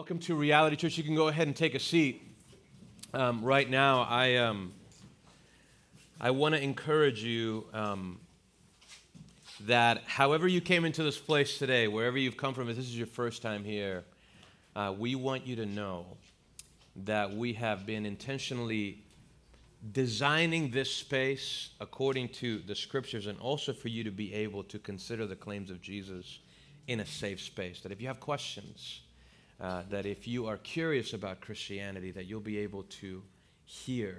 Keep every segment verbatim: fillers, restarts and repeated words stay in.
Welcome to Reality Church. You can go ahead and take a seat. Um, right now, I um, I want to encourage you um, that however you came into this place today, wherever you've come from, if this is your first time here, uh, we want you to know that we have been intentionally designing this space according to the Scriptures, and also for you to be able to consider the claims of Jesus in a safe space, that if you have questions, Uh, that if you are curious about Christianity, that you'll be able to hear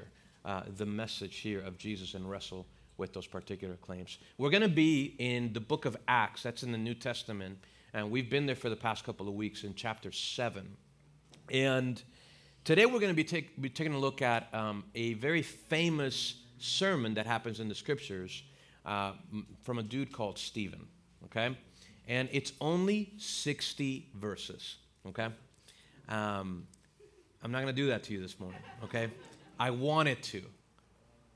uh, the message here of Jesus and wrestle with those particular claims. We're going to be in the book of Acts. That's in the New Testament, and we've been there for the past couple of weeks in chapter seven. And today we're going to be, take, be taking a look at um, a very famous sermon that happens in the Scriptures uh, from a dude called Stephen, okay? And it's only sixty verses. Okay? Um, I'm not going to do that to you this morning, okay? I wanted to,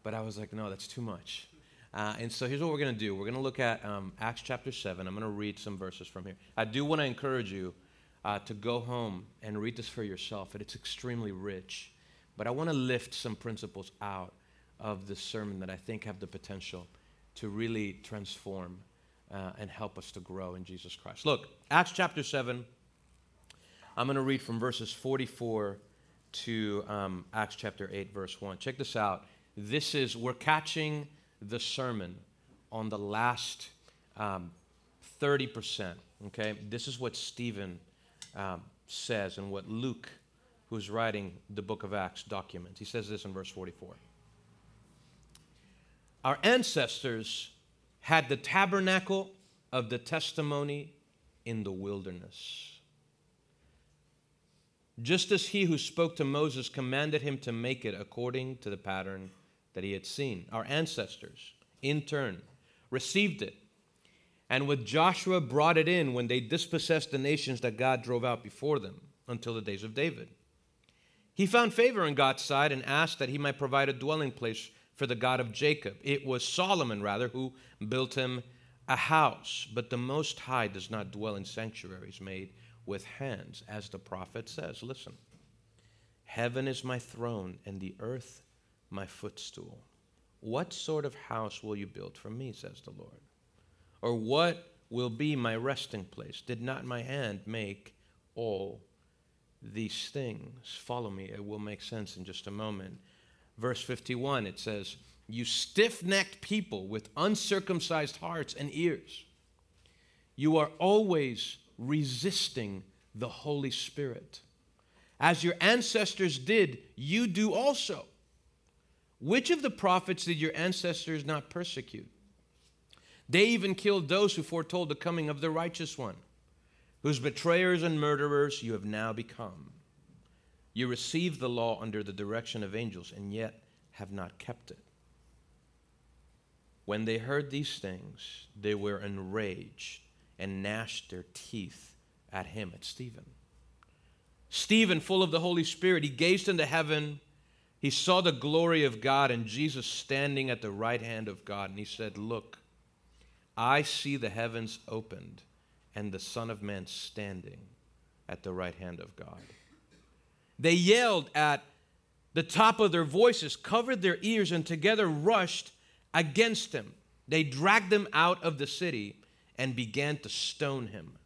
but I was like, no, that's too much. Uh, and so here's what we're going to do. We're going to look at um, Acts chapter seven. I'm going to read some verses from here. I do want to encourage you uh, to go home and read this for yourself, and it's extremely rich. But I want to lift some principles out of this sermon that I think have the potential to really transform uh, and help us to grow in Jesus Christ. Look, Acts chapter seven. I'm going to read from verses forty-four to um, Acts chapter eight, verse one. Check this out. This is, we're catching the sermon on the last um, thirty percent, okay? This is what Stephen um, says and what Luke, who's writing the book of Acts, documents. He says this in verse forty-four. Our ancestors had the tabernacle of the testimony in the wilderness. Just as he who spoke to Moses commanded him to make it according to the pattern that he had seen. Our ancestors, in turn, received it, and with Joshua brought it in when they dispossessed the nations that God drove out before them until the days of David. He found favor in God's sight and asked that he might provide a dwelling place for the God of Jacob. It was Solomon, rather, who built him a house, but the Most High does not dwell in sanctuaries made with hands, as the prophet says. Listen, heaven is my throne and the earth my footstool. What sort of house will you build for me, says the Lord? Or what will be my resting place? Did not my hand make all these things? Follow me, it will make sense in just a moment. Verse fifty-one, it says, you stiff-necked people with uncircumcised hearts and ears, you are always resisting the Holy Spirit. As your ancestors did, you do also. Which of the prophets did your ancestors not persecute? They even killed those who foretold the coming of the righteous one, whose betrayers and murderers you have now become. You received the law under the direction of angels, and yet have not kept it. When they heard these things, they were enraged and gnashed their teeth at him, at Stephen. Stephen, full of the Holy Spirit, he gazed into heaven. He saw the glory of God and Jesus standing at the right hand of God. And he said, look, I see the heavens opened and the Son of Man standing at the right hand of God. They yelled at the top of their voices, covered their ears, and together rushed against him. They dragged him out of the city and began to stone him.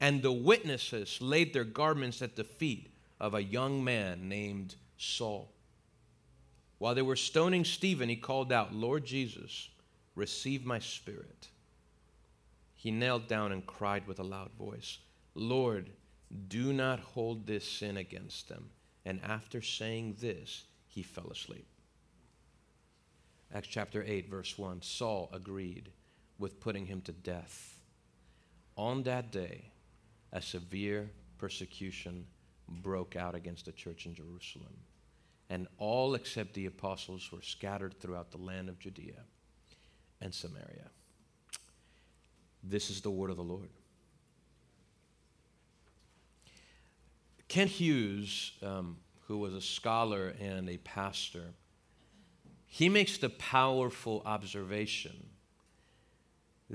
And the witnesses laid their garments at the feet of a young man named Saul. While they were stoning Stephen, he called out, Lord Jesus, receive my spirit. He knelt down and cried with a loud voice, Lord, do not hold this sin against them. And after saying this, he fell asleep. Acts chapter eight, verse one, Saul agreed with putting him to death. On that day, a severe persecution broke out against the church in Jerusalem, and all except the apostles were scattered throughout the land of Judea and Samaria. This is the word of the Lord. Kent Hughes, um, who was a scholar and a pastor, he makes the powerful observation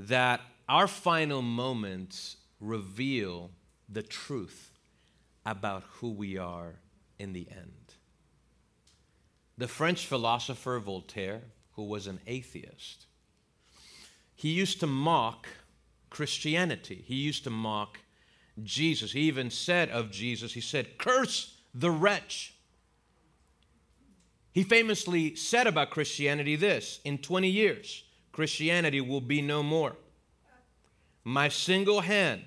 that our final moments reveal the truth about who we are in the end. The French philosopher Voltaire, who was an atheist, he used to mock Christianity. He used to mock Jesus. He even said of Jesus, he said, "Curse the wretch." He famously said about Christianity this, "In twenty years, Christianity will be no more. My single hand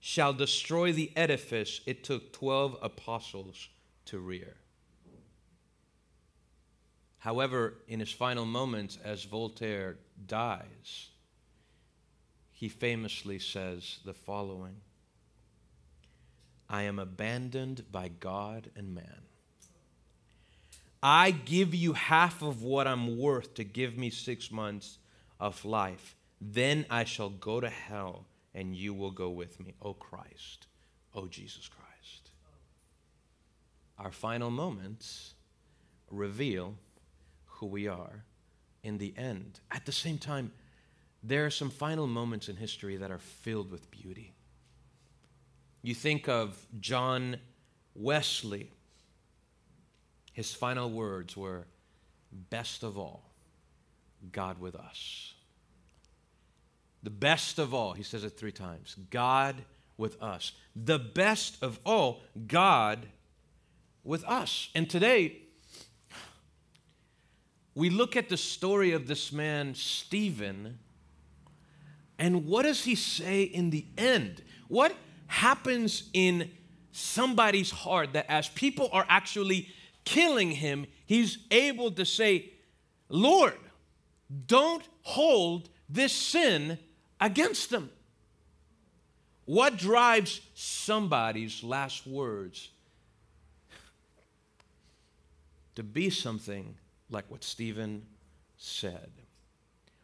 shall destroy the edifice it took twelve apostles to rear." However, in his final moments, as Voltaire dies, he famously says the following, "I am abandoned by God and man. I give you half of what I'm worth to give me six months of life. Then I shall go to hell and you will go with me. O Christ, O Jesus Christ." Our final moments reveal who we are in the end. At the same time, there are some final moments in history that are filled with beauty. You think of John Wesley. His final words were, "Best of all, God with us." The best of all, he says it three times, God with us. The best of all, God with us. And today, we look at the story of this man, Stephen, and what does he say in the end? What happens in somebody's heart that as people are actually killing him, he's able to say, "Lord, don't hold this sin against them." What drives somebody's last words to be something like what Stephen said?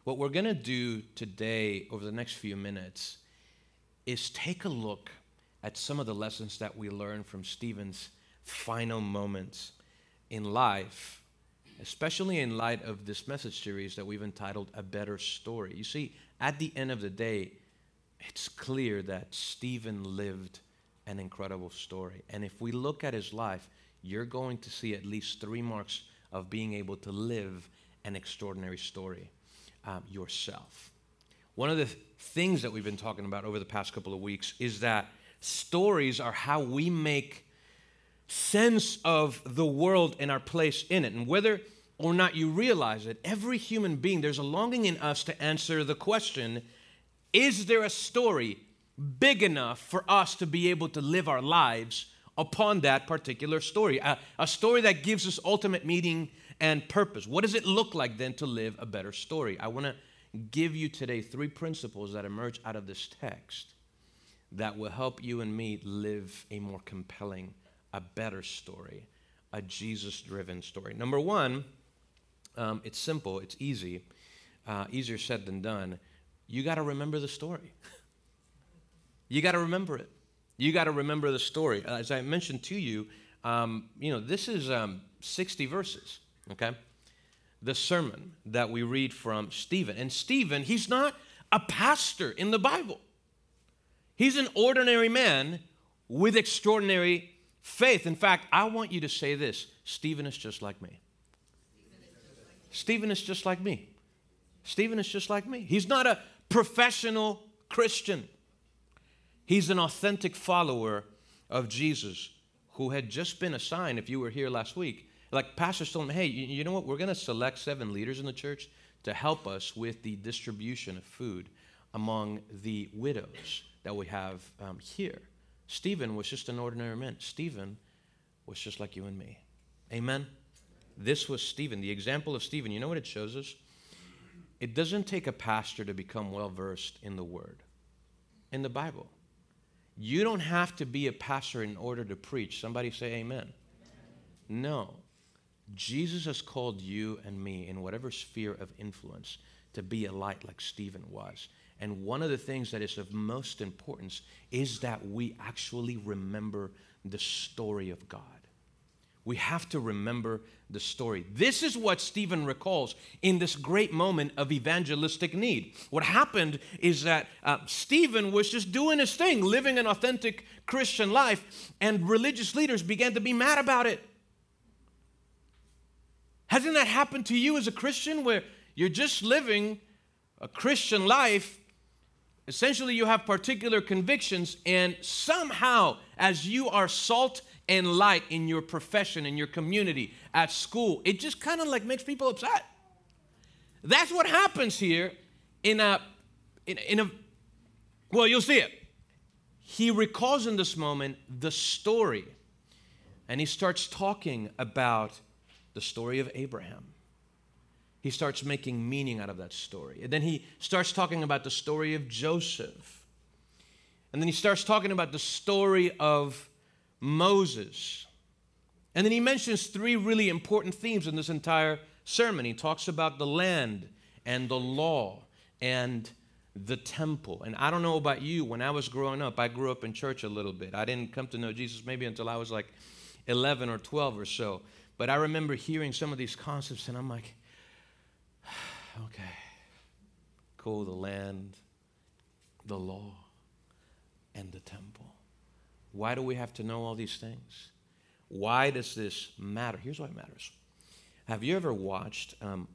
What we're going to do today over the next few minutes is take a look at some of the lessons that we learned from Stephen's final moments in life, especially in light of this message series that we've entitled A Better Story. You see, at the end of the day, it's clear that Stephen lived an incredible story. And if we look at his life, you're going to see at least three marks of being able to live an extraordinary story um, yourself. One of the th- things that we've been talking about over the past couple of weeks is that stories are how we make sense of the world and our place in it. And whether or not you realize it, every human being, there's a longing in us to answer the question, is there a story big enough for us to be able to live our lives upon that particular story, a, a story that gives us ultimate meaning and purpose? What does it look like then to live a better story? I want to give you today three principles that emerge out of this text that will help you and me live a more compelling, a better story, a Jesus-driven story. Number one, um, it's simple, it's easy, uh, easier said than done. You got to remember the story. You got to remember it. You got to remember the story. As I mentioned to you, um, you know, this is um, sixty verses, okay? The sermon that we read from Stephen. And Stephen, he's not a pastor in the Bible. He's an ordinary man with extraordinary faith. In fact, I want you to say this, Stephen is just like me. Stephen is just like me. Stephen is just like me. He's not a professional Christian. He's an authentic follower of Jesus who had just been assigned, if you were here last week, like pastors told him, hey, you, you know what? We're going to select seven leaders in the church to help us with the distribution of food among the widows that we have um, here. Stephen was just an ordinary man. Stephen was just like you and me. Amen? This was Stephen. The example of Stephen, you know what it shows us? It doesn't take a pastor to become well-versed in the Word, in the Bible. You don't have to be a pastor in order to preach. Somebody say amen. Amen. No. Jesus has called you and me in whatever sphere of influence to be a light like Stephen was. And one of the things that is of most importance is that we actually remember the story of God. We have to remember the story. This is what Stephen recalls in this great moment of evangelistic need. What happened is that uh, Stephen was just doing his thing, living an authentic Christian life, and religious leaders began to be mad about it. Hasn't that happened to you as a Christian, where you're just living a Christian life? Essentially, you have particular convictions, and somehow, as you are salt and light in your profession, in your community, at school, it just kind of like makes people upset. That's what happens here in a, in, in a, well, you'll see it. He recalls in this moment the story, and he starts talking about the story of Abraham. He starts making meaning out of that story. And then he starts talking about the story of Joseph. And then he starts talking about the story of Moses. And then he mentions three really important themes in this entire sermon. He talks about the land and the law and the temple. And I don't know about you, when I was growing up, I grew up in church a little bit. I didn't come to know Jesus maybe until I was like eleven or twelve or so. But I remember hearing some of these concepts, and I'm like, okay, cool, the land, the law, and the temple. Why do we have to know all these things? Why does this matter? Here's why it matters. Have you ever watched, um,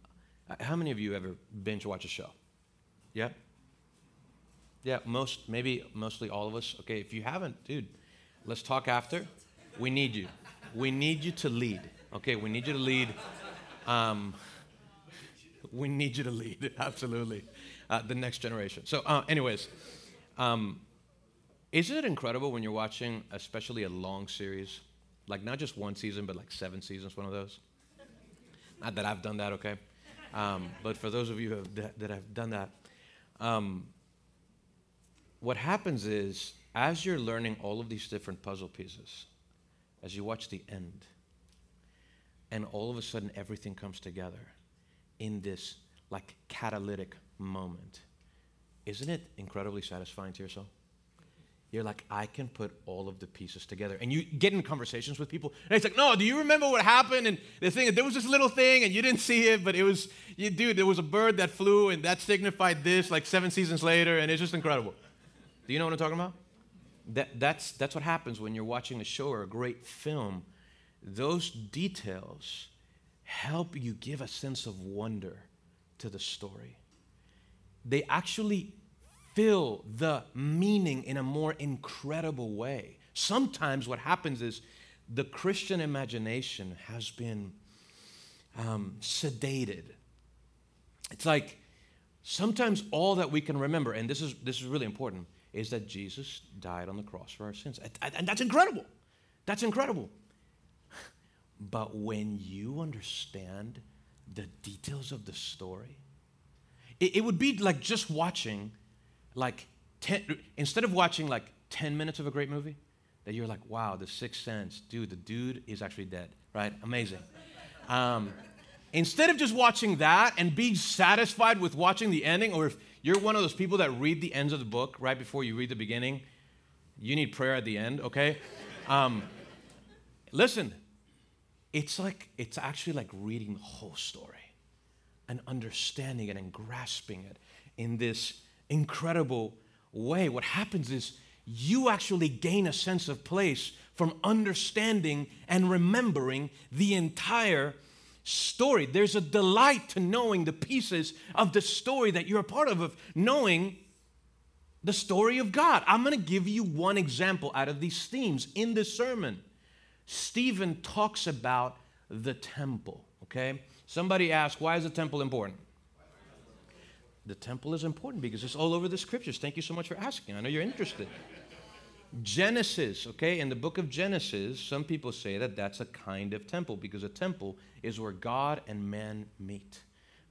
how many of you ever binge watch a show? Yeah? Yeah, most, maybe mostly all of us. Okay, if you haven't, dude, let's talk after. We need you. We need you to lead. Okay, we need you to lead. Um... We need you to lead, absolutely, uh, the next generation. So uh, anyways, um, isn't it incredible when you're watching especially a long series, like not just one season, but like seven seasons, one of those? Not that I've done that, okay? Um, but for those of you who have d- that have done that, um, what happens is as you're learning all of these different puzzle pieces, as you watch the end, and all of a sudden everything comes together in this like catalytic moment. Isn't it incredibly satisfying to yourself? You're like, I can put all of the pieces together. And you get in conversations with people, and it's like, no, do you remember what happened? And the thing, there was this little thing, and you didn't see it, but it was, you, dude, there was a bird that flew, and that signified this like seven seasons later, and it's just incredible. Do you know what I'm talking about? That, that's, that's what happens when you're watching a show or a great film. Those details help you give a sense of wonder to the story. They actually fill the meaning in a more incredible way. Sometimes what happens is the Christian imagination has been um, sedated. It's like sometimes all that we can remember, and this is, this is really important, is that Jesus died on the cross for our sins. And that's incredible. That's incredible. But when you understand the details of the story, it, it would be like just watching, like, ten, instead of watching like ten minutes of a great movie, that you're like, wow, The Sixth Sense, dude, the dude is actually dead, right? Amazing. Um, instead of just watching that and being satisfied with watching the ending, or if you're one of those people that read the ends of the book right before you read the beginning, you need prayer at the end, okay? Um, listen. It's like, it's actually like reading the whole story and understanding it and grasping it in this incredible way. What happens is you actually gain a sense of place from understanding and remembering the entire story. There's a delight to knowing the pieces of the story that you're a part of, of knowing the story of God. I'm going to give you one example out of these themes in this sermon. Stephen talks about the temple, okay? Somebody asked, why is the temple important? The temple is important because it's all over the scriptures. Thank you so much for asking. I know you're interested. Genesis, okay? In the book of Genesis, some people say that that's a kind of temple because a temple is where God and man meet,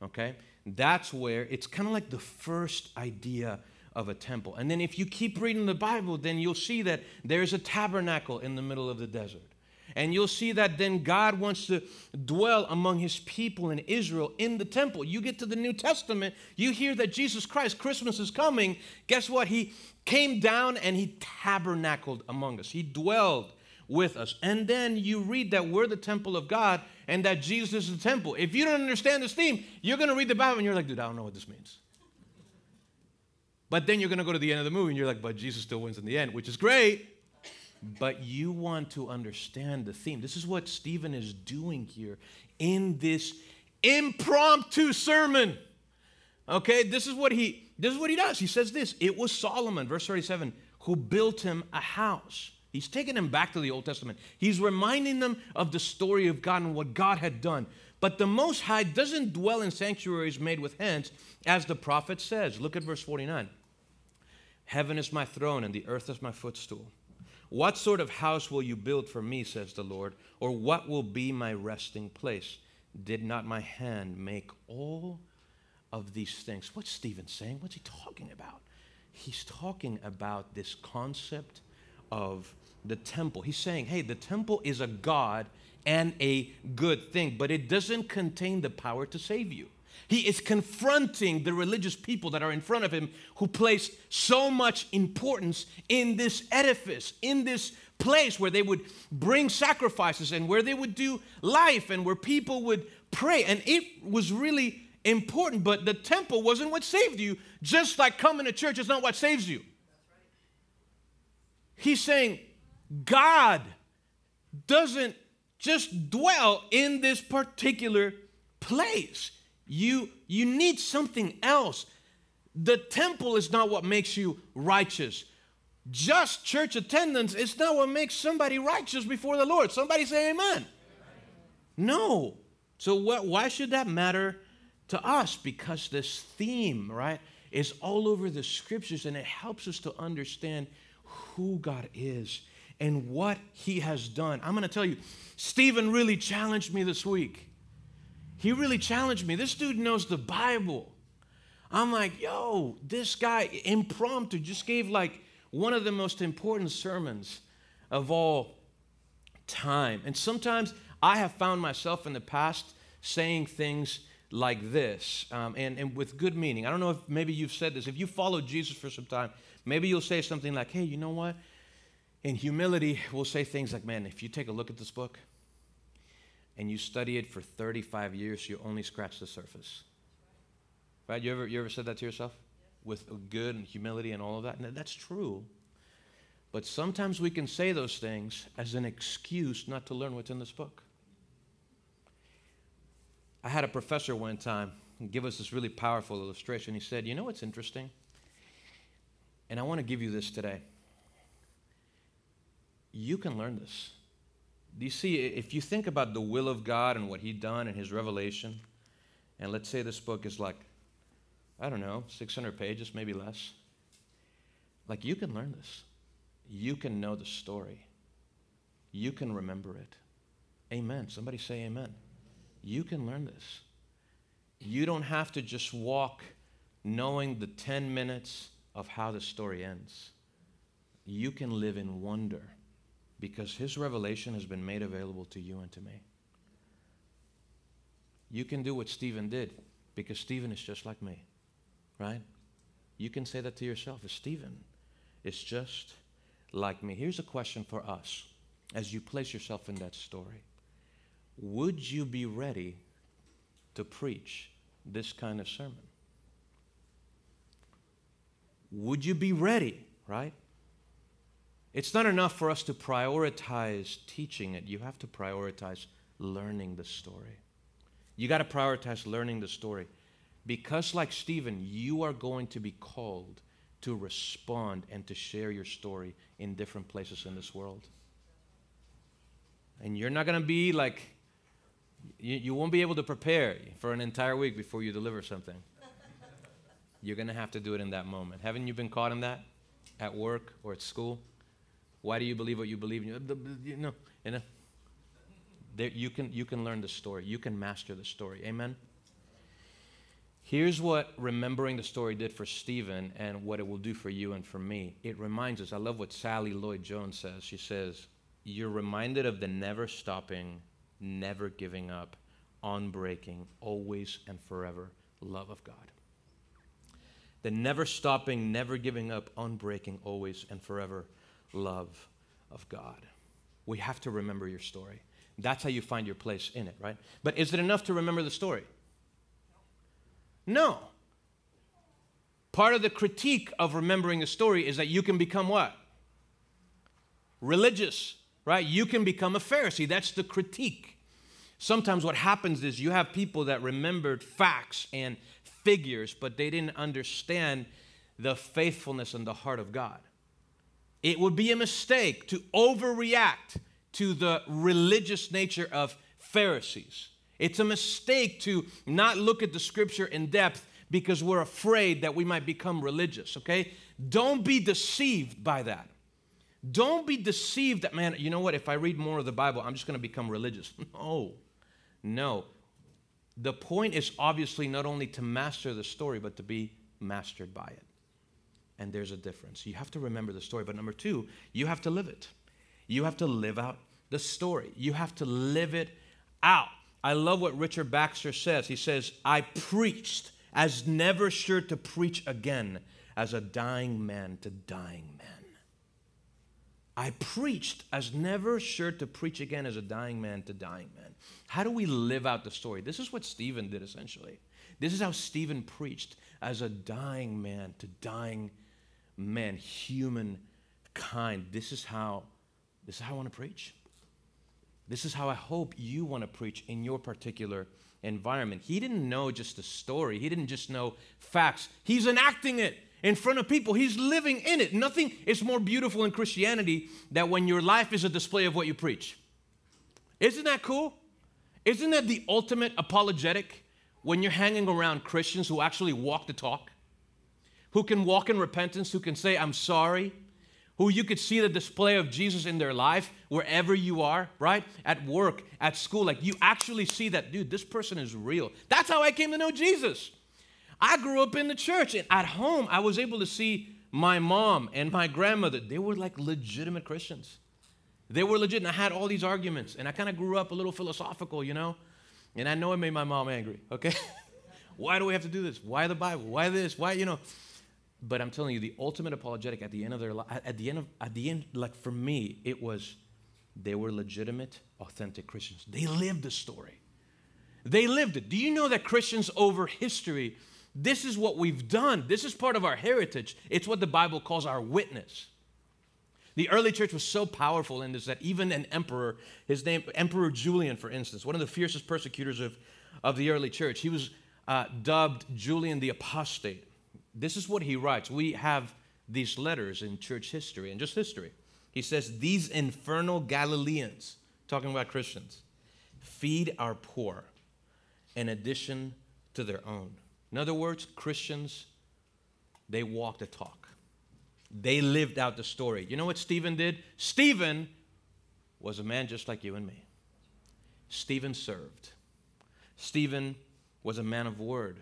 okay? That's where it's kind of like the first idea of a temple. And then if you keep reading the Bible, then you'll see that there's a tabernacle in the middle of the desert. And you'll see that then God wants to dwell among his people in Israel in the temple. You get to the New Testament, you hear that Jesus Christ, Christmas is coming. Guess what? He came down and he tabernacled among us. He dwelled with us. And then you read that we're the temple of God and that Jesus is the temple. If you don't understand this theme, you're going to read the Bible and you're like, dude, I don't know what this means. But then you're going to go to the end of the movie and you're like, but Jesus still wins in the end, which is great. But you want to understand the theme. This is what Stephen is doing here in this impromptu sermon. Okay, this is what he, this is what he does. He says this, it was Solomon, verse thirty-seven, who built him a house. He's taking him back to the Old Testament. He's reminding them of the story of God and what God had done. But the Most High doesn't dwell in sanctuaries made with hands, as the prophet says. Look at verse forty-nine. Heaven is my throne and the earth is my footstool. What sort of house will you build for me, says the Lord, or what will be my resting place? Did not my hand make all of these things? What's Stephen saying? What's he talking about? He's talking about this concept of the temple. He's saying, hey, the temple is a God and a good thing, but it doesn't contain the power to save you. He is confronting the religious people that are in front of him who placed so much importance in this edifice, in this place where they would bring sacrifices and where they would do life and where people would pray. And it was really important, but the temple wasn't what saved you, just like coming to church is not what saves you. He's saying God doesn't just dwell in this particular place. You, you need something else. The temple is not what makes you righteous. Just church attendance is not what makes somebody righteous before the Lord. Somebody say amen. Amen. No. So what, why should that matter to us? Because this theme, right, is all over the scriptures, and it helps us to understand who God is and what he has done. I'm going to tell you, Stephen really challenged me this week. He really challenged me. This dude knows the Bible. I'm like, yo, this guy impromptu just gave like one of the most important sermons of all time. And sometimes I have found myself in the past saying things like this, um, and, and with good meaning. I don't know if maybe you've said this. If you followed Jesus for some time, maybe you'll say something like, hey, you know what? In humility, we'll say things like, man, if you take a look at this book, and you study it for thirty-five years, you only scratch the surface. Right? You ever, you ever said that to yourself? Yes. With good and humility and all of that? No, that's true. But sometimes we can say those things as an excuse not to learn what's in this book. I had a professor one time give us this really powerful illustration. He said, you know what's interesting? And I want to give you this today. You can learn this. You see, if you think about the will of God and what he done and his revelation, and let's say this book is like, I don't know, six hundred pages, maybe less. Like, you can learn this. You can know the story. You can remember it. Amen. Somebody say amen. You can learn this. You don't have to just walk knowing the ten minutes of how the story ends. You can live in wonder, because his revelation has been made available to you and to me. You can do what Stephen did, because Stephen is just like me, right? You can say that to yourself. Stephen is just like me. Here's a question for us as you place yourself in that story. Would you be ready to preach this kind of sermon? Would you be ready, right? It's not enough for us to prioritize teaching it. You have to prioritize learning the story. You got to prioritize learning the story, because like Stephen, you are going to be called to respond and to share your story in different places in this world. And you're not going to be like, you, you won't be able to prepare for an entire week before you deliver something. You're going to have to do it in that moment. Haven't you been caught in that at work or at school? Why do you believe what you believe? You know, and there, you can you can learn the story. You can master the story. Amen. Here's what remembering the story did for Stephen, and what it will do for you and for me. It reminds us. I love what Sally Lloyd-Jones says. She says, "You're reminded of the never stopping, never giving up, unbreaking, always and forever love of God." The never stopping, never giving up, unbreaking, always and forever love of God. we have to remember your story. That's how you find your place in it, right? But is it enough to remember the story? No. Part of the critique of remembering a story is that you can become what? Religious, right? You can become a Pharisee. That's the critique. Sometimes what happens is you have people that remembered facts and figures, but they didn't understand the faithfulness and the heart of God. It would be a mistake to overreact to the religious nature of Pharisees. It's a mistake to not look at the scripture in depth because we're afraid that we might become religious, okay? Don't be deceived by that. Don't be deceived that, man, you know what, if I read more of the Bible, I'm just going to become religious. No, no. The point is obviously not only to master the story, but to be mastered by it. And there's a difference. You have to remember the story. But number two, you have to live it. You have to live out the story. You have to live it out. I love what Richard Baxter says. He says, I preached as never sure to preach again, as a dying man to dying men. I preached as never sure to preach again, as a dying man to dying man. How do we live out the story? This is what Stephen did essentially. This is how Stephen preached, as a dying man to dying man, humankind. This is how, this is how I want to preach. This is how I hope you want to preach in your particular environment. He didn't know just the story. He didn't just know facts. He's enacting it in front of people. He's living in it. Nothing is more beautiful in Christianity than when your life is a display of what you preach. Isn't that cool? Isn't that the ultimate apologetic? When you're hanging around Christians who actually walk the talk, who can walk in repentance, who can say, I'm sorry, who you could see the display of Jesus in their life wherever you are, right? At work, at school, like you actually see that, dude, this person is real. That's how I came to know Jesus. I grew up in the church, and at home, I was able to see my mom and my grandmother. They were like legitimate Christians. They were legit, and I had all these arguments, and I kind of grew up a little philosophical, you know? And I know it made my mom angry, okay? Why do we have to do this? Why the Bible? Why this? Why, you know? But I'm telling you, the ultimate apologetic at the end of their life, at the end of, at the end, like for me, it was, they were legitimate, authentic Christians. They lived the story. They lived it. Do you know that Christians over history, this is what we've done. This is part of our heritage. It's what the Bible calls our witness. The early church was so powerful in this that even an emperor, his name, Emperor Julian, for instance, one of the fiercest persecutors of, of the early church, he was uh, dubbed Julian the Apostate. This is what he writes. We have these letters in church history and just history. He says, these infernal Galileans, talking about Christians, feed our poor in addition to their own. In other words, Christians, they walk the talk. They lived out the story. You know what Stephen did? Stephen was a man just like you and me. Stephen served. Stephen was a man of word.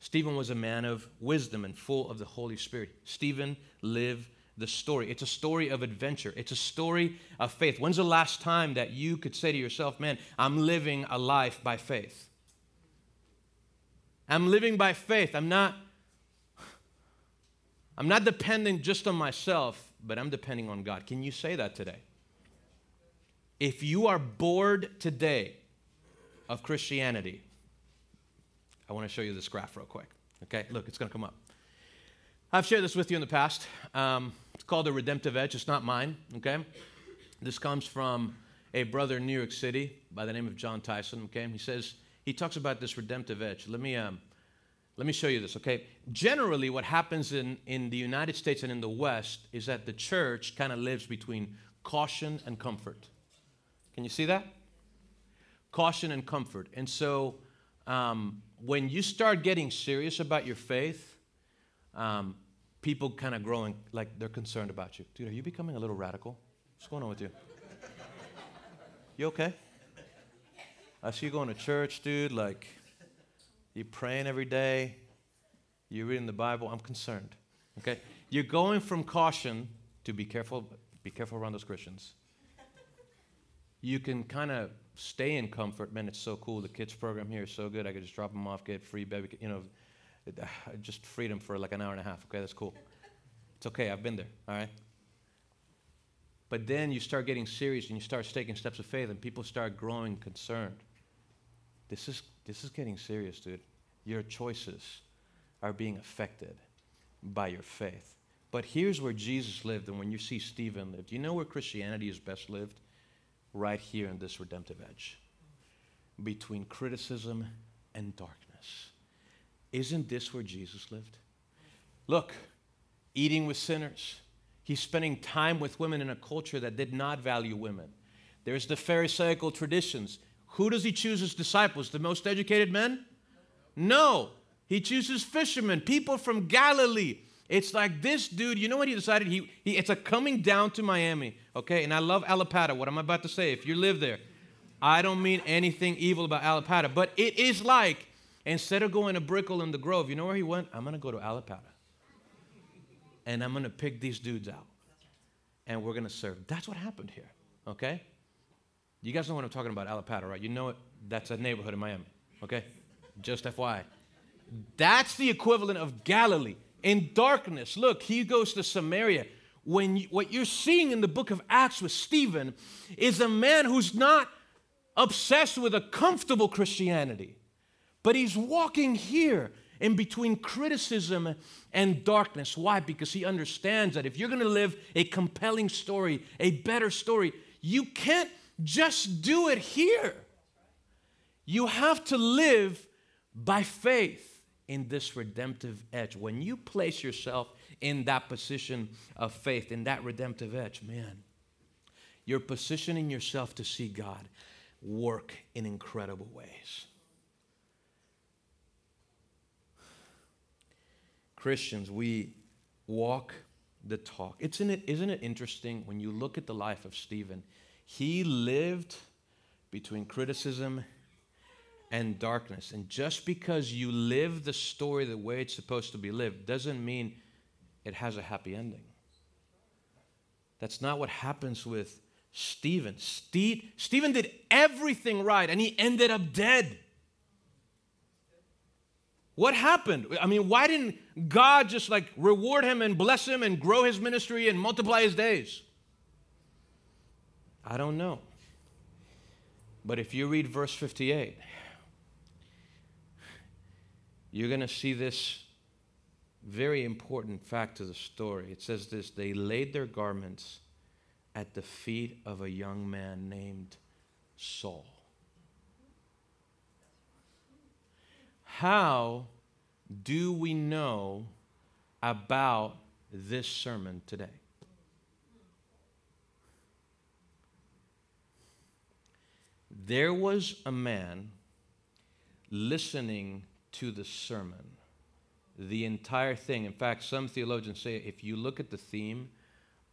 Stephen was a man of wisdom and full of the Holy Spirit. Stephen lived the story. It's a story of adventure. It's a story of faith. When's the last time that you could say to yourself, man, I'm living a life by faith? I'm living by faith. I'm not... I'm not dependent just on myself, but I'm depending on God. Can you say that today? If you are bored today of Christianity, I want to show you this graph real quick. Okay, look, it's going to come up. I've shared this with you in the past. Um, it's called the Redemptive Edge. It's not mine, okay? This comes from a brother in New York City by the name of John Tyson, okay? He says, he talks about this redemptive edge. Let me... Um, Let me show you this, okay? Generally, what happens in, in the United States and in the West is that the church kind of lives between caution and comfort. Can you see that? Caution and comfort. And so um, when you start getting serious about your faith, um, people kind of growing, like they're concerned about you. Dude, are you becoming a little radical? What's going on with you? You okay? I see you going to church, dude, like... You're praying every day. You're reading the Bible. I'm concerned. Okay? You're going from caution to be careful, be careful around those Christians. You can kind of stay in comfort. Man, it's so cool. The kids program here is so good. I could just drop them off, get free baby, you know, just freedom for like an hour and a half. Okay? That's cool. It's okay. I've been there. All right? But then you start getting serious and you start taking steps of faith and people start growing concerned. This is, this is getting serious, dude. Your choices are being affected by your faith. But here's where Jesus lived and when you see Stephen lived. You know where Christianity is best lived? Right here in this redemptive edge. Between criticism and darkness. Isn't this where Jesus lived? Look, eating with sinners. He's spending time with women in a culture that did not value women. There's the Pharisaical traditions. Who does he choose as disciples? The most educated men? No. He chooses fishermen, people from Galilee. It's like this dude, you know what he decided? He, he, it's a coming down to Miami, okay? And I love Alapata, what I'm about to say. If you live there, I don't mean anything evil about Alapata, but it is like, instead of going to Brickell in the Grove, you know where he went? I'm going to go to Alapata. And I'm going to pick these dudes out. And we're going to serve. That's what happened here, okay? You guys know what I'm talking about, Alapata, right? You know it. That's a neighborhood in Miami, okay? Just F Y I. That's the equivalent of Galilee. In darkness, look, he goes to Samaria. When you, what you're seeing in the book of Acts with Stephen is a man who's not obsessed with a comfortable Christianity, but he's walking here in between criticism and darkness. Why? Because he understands that if you're going to live a compelling story, a better story, you can't just do it here. You have to live by faith. In this redemptive edge, when you place yourself in that position of faith, in that redemptive edge, man, you're positioning yourself to see God work in incredible ways. Christians, we walk the talk. Isn't it, isn't it interesting when you look at the life of Stephen? He lived between criticism and darkness. And just because you live the story the way it's supposed to be lived doesn't mean it has a happy ending. That's not what happens with Stephen. Ste- Stephen did everything right and he ended up dead. What happened? I mean, why didn't God just like reward him and bless him and grow his ministry and multiply his days? I don't know. But if you read verse fifty-eight, you're going to see this very important fact to the story. It says this, they laid their garments at the feet of a young man named Saul. How do we know about this sermon today? There was a man listening to the sermon, the entire thing. In fact, some theologians say if you look at the theme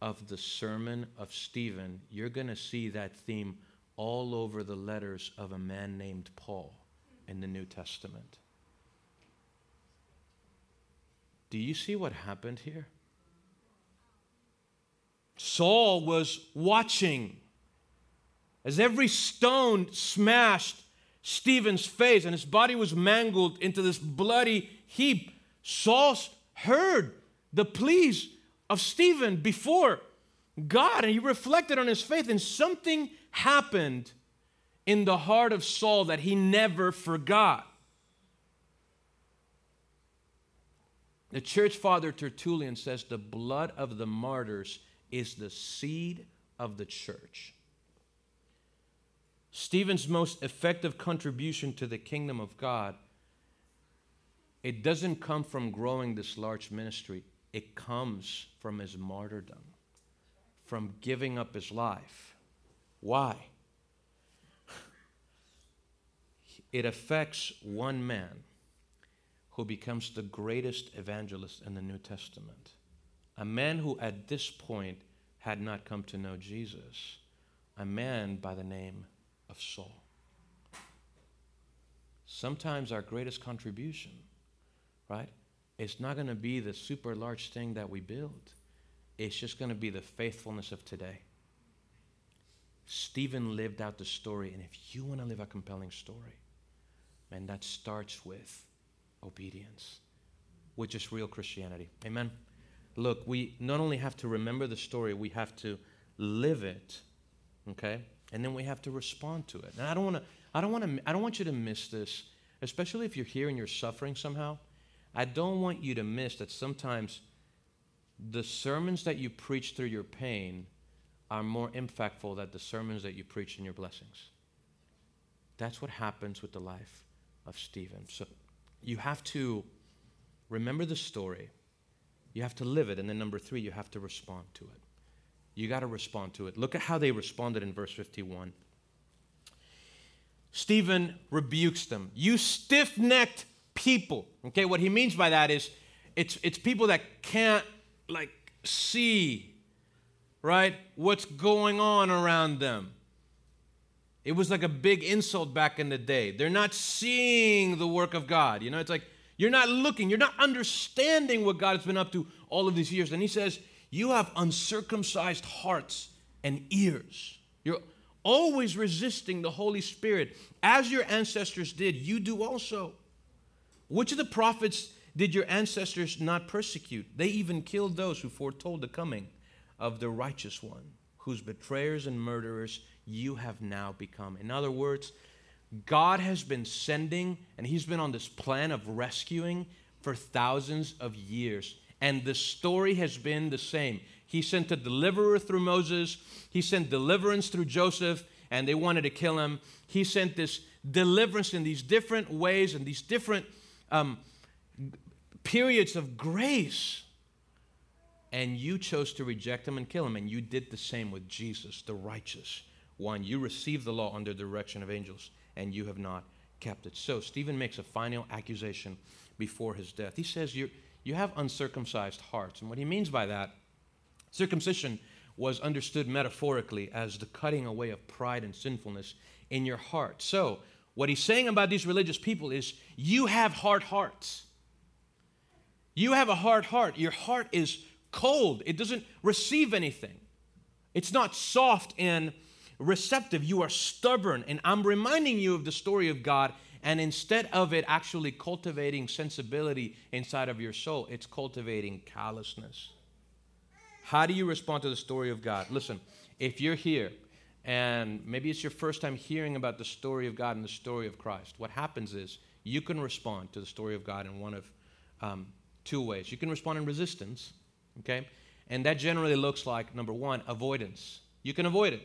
of the sermon of Stephen, you're going to see that theme all over the letters of a man named Paul in the New Testament. Do you see what happened here? Saul was watching as every stone smashed Stephen's face and his body was mangled into this bloody heap. Saul heard the pleas of Stephen before God and he reflected on his faith and something happened in the heart of Saul that he never forgot. The church father Tertullian says the blood of the martyrs is the seed of the church. Stephen's most effective contribution to the kingdom of God, it doesn't come from growing this large ministry. It comes from his martyrdom, from giving up his life. Why? It affects one man who becomes the greatest evangelist in the New Testament, a man who at this point had not come to know Jesus, a man by the name of of Saul. Sometimes our greatest contribution, right, it's not going to be the super large thing that we build. It's just going to be the faithfulness of today. Stephen lived out the story, and if you want to live a compelling story, man, that starts with obedience, which is real Christianity. Amen? Look, we not only have to remember the story, we have to live it, okay? And then we have to respond to it. And I don't want to, I don't want to, I don't want you to miss this, especially if you're here and you're suffering somehow. I don't want you to miss that sometimes the sermons that you preach through your pain are more impactful than the sermons that you preach in your blessings. That's what happens with the life of Stephen. So you have to remember the story. You have to live it. And then number three, you have to respond to it. You got to respond to it. Look at how they responded in verse fifty-one. Stephen rebukes them. You stiff-necked people. Okay, what he means by that is it's, it's people that can't, like, see, right, what's going on around them. It was like a big insult back in the day. They're not seeing the work of God. You know, it's like you're not looking. You're not understanding what God has been up to all of these years. And he says, you have uncircumcised hearts and ears. You're always resisting the Holy Spirit. As your ancestors did, you do also. Which of the prophets did your ancestors not persecute? They even killed those who foretold the coming of the righteous one, whose betrayers and murderers you have now become. In other words, God has been sending, and he's been on this plan of rescuing for thousands of years. And the story has been the same. He sent a deliverer through Moses. He sent deliverance through Joseph, and they wanted to kill him. He sent this deliverance in these different ways and these different um, periods of grace. And you chose to reject him and kill him. And you did the same with Jesus, the righteous one. You received the law under the direction of angels, and you have not kept it. So Stephen makes a final accusation before his death. He says, you're, you have uncircumcised hearts. And what he means by that, circumcision was understood metaphorically as the cutting away of pride and sinfulness in your heart. So what he's saying about these religious people is, you have hard hearts. You have a hard heart. Your heart is cold. It doesn't receive anything. It's not soft and receptive. You are stubborn. And I'm reminding you of the story of God, and instead of it actually cultivating sensibility inside of your soul, it's cultivating callousness. How do you respond to the story of God? Listen, if you're here and maybe it's your first time hearing about the story of God and the story of Christ, what happens is you can respond to the story of God in one of um, two ways. You can respond in resistance, okay? And that generally looks like, number one, avoidance. You can avoid it.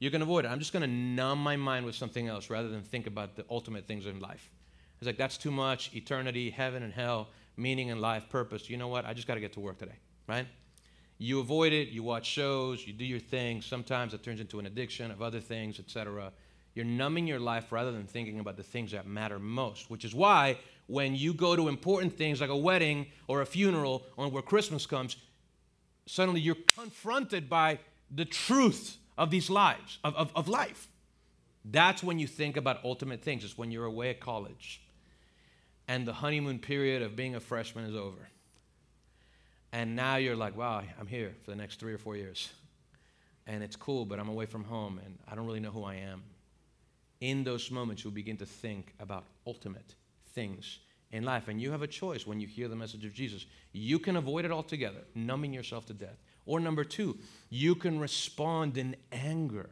You can avoid it. I'm just going to numb my mind with something else rather than think about the ultimate things in life. It's like, that's too much, eternity, heaven and hell, meaning in life, purpose. You know what? I just got to get to work today, right? You avoid it. You watch shows. You do your thing. Sometimes it turns into an addiction of other things, et cetera. You're numbing your life rather than thinking about the things that matter most, which is why when you go to important things like a wedding or a funeral or where Christmas comes, suddenly you're confronted by the truth of these lives, of, of, of life. That's when you think about ultimate things. It's when you're away at college and the honeymoon period of being a freshman is over. And now you're like, wow, I'm here for the next three or four years. And it's cool, but I'm away from home and I don't really know who I am. In those moments, you begin to think about ultimate things in life. And you have a choice when you hear the message of Jesus. You can avoid it altogether, numbing yourself to death. Or number two, you can respond in anger.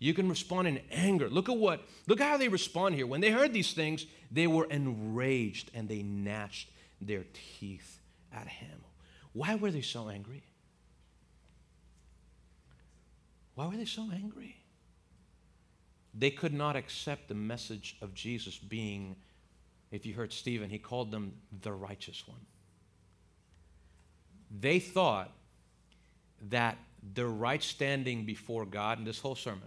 You can respond in anger. Look at what, look at how they respond here. When they heard these things, they were enraged and they gnashed their teeth at him. Why were they so angry? Why were they so angry? They could not accept the message of Jesus being, if you heard Stephen, he called them the righteous one. They thought that their right standing before God in this whole sermon,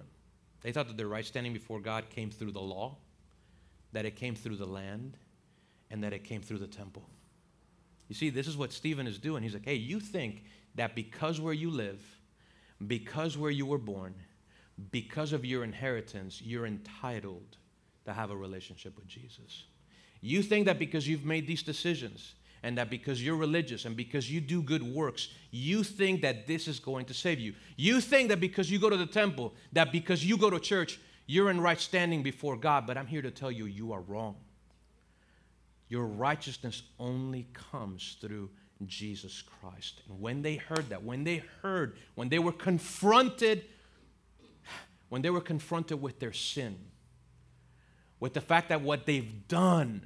they thought that their right standing before God came through the law, that it came through the land, and that it came through the temple. You see, this is what Stephen is doing. He's like, hey, you think that because where you live, because where you were born, because of your inheritance, you're entitled to have a relationship with Jesus. You think that because you've made these decisions, and that because you're religious and because you do good works, you think that this is going to save you. You think that because you go to the temple, that because you go to church, you're in right standing before God. But I'm here to tell you, you are wrong. Your righteousness only comes through Jesus Christ. And when they heard that, when they heard, when they were confronted, when they were confronted with their sin, with the fact that what they've done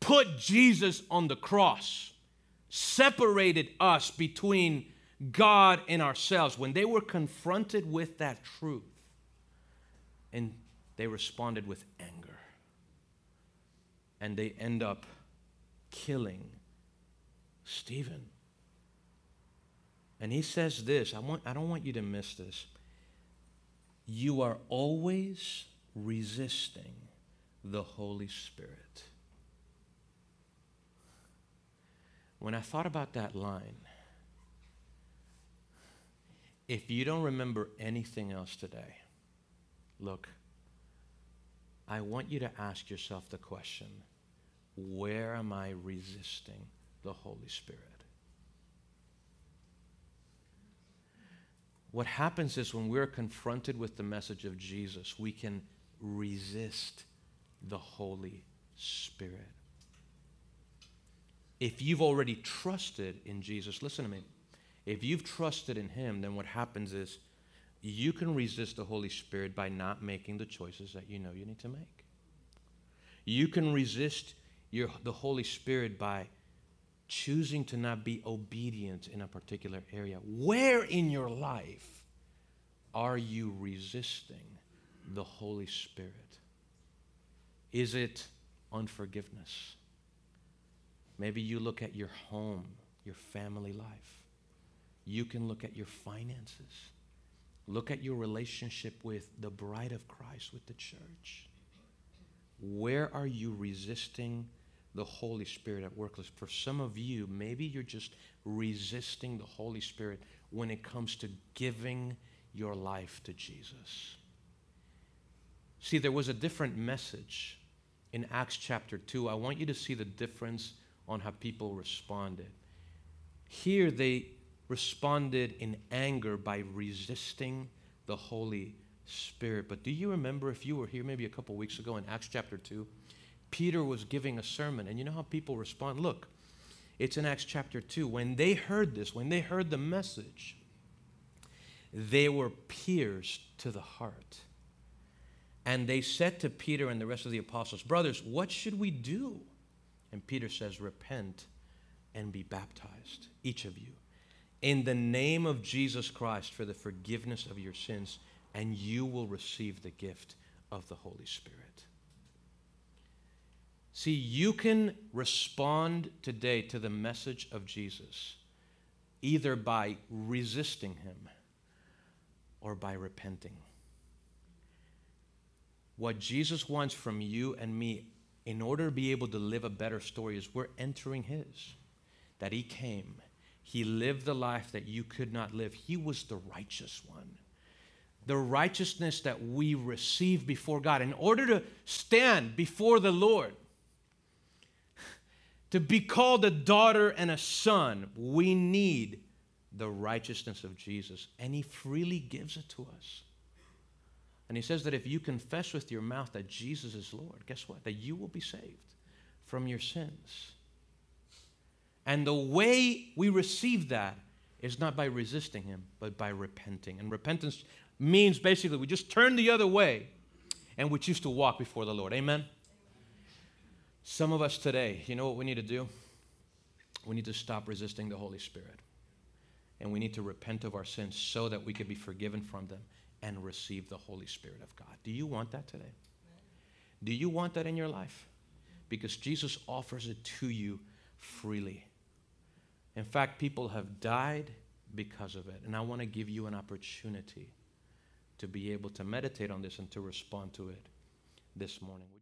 put Jesus on the cross, separated us between God and ourselves, when they were confronted with that truth, and they responded with anger, and they end up killing Stephen. And he says this, I want, I don't want you to miss this. You are always resisting the Holy Spirit. When I thought about that line, if you don't remember anything else today, look, I want you to ask yourself the question, where am I resisting the Holy Spirit? What happens is when we're confronted with the message of Jesus, we can resist the Holy Spirit. If you've already trusted in Jesus, listen to me. If you've trusted in him, then what happens is you can resist the Holy Spirit by not making the choices that you know you need to make. You can resist your, the Holy Spirit by choosing to not be obedient in a particular area. Where in your life are you resisting the Holy Spirit? Is it unforgiveness? Maybe you look at your home, your family life. You can look at your finances. Look at your relationship with the bride of Christ, with the church. Where are you resisting the Holy Spirit at work? For some of you, maybe you're just resisting the Holy Spirit when it comes to giving your life to Jesus. See, there was a different message in Acts chapter two. I want you to see the difference on how people responded. Here they responded in anger by resisting the Holy Spirit. But do you remember, if you were here maybe a couple weeks ago in Acts chapter two, Peter was giving a sermon, and you know how people respond? Look, it's in Acts chapter two. When they heard this, when they heard the message, they were pierced to the heart. And they said to Peter and the rest of the apostles, "Brothers, what should we do?" And Peter says, "Repent and be baptized, each of you, in the name of Jesus Christ for the forgiveness of your sins, and you will receive the gift of the Holy Spirit." See, you can respond today to the message of Jesus either by resisting him or by repenting. What Jesus wants from you and me in order to be able to live a better story is we're entering his, that he came. He lived the life that you could not live. He was the righteous one. The righteousness that we receive before God in order to stand before the Lord, to be called a daughter and a son, we need the righteousness of Jesus, and he freely gives it to us. And he says that if you confess with your mouth that Jesus is Lord, guess what? That you will be saved from your sins. And the way we receive that is not by resisting him, but by repenting. And repentance means basically we just turn the other way and we choose to walk before the Lord. Amen? Some of us today, you know what we need to do? We need to stop resisting the Holy Spirit. And we need to repent of our sins so that we can be forgiven from them and receive the Holy Spirit of God. Do you want that today? Do you want that in your life? Because Jesus offers it to you freely. In fact, people have died because of it. And I want to give you an opportunity to be able to meditate on this and to respond to it this morning.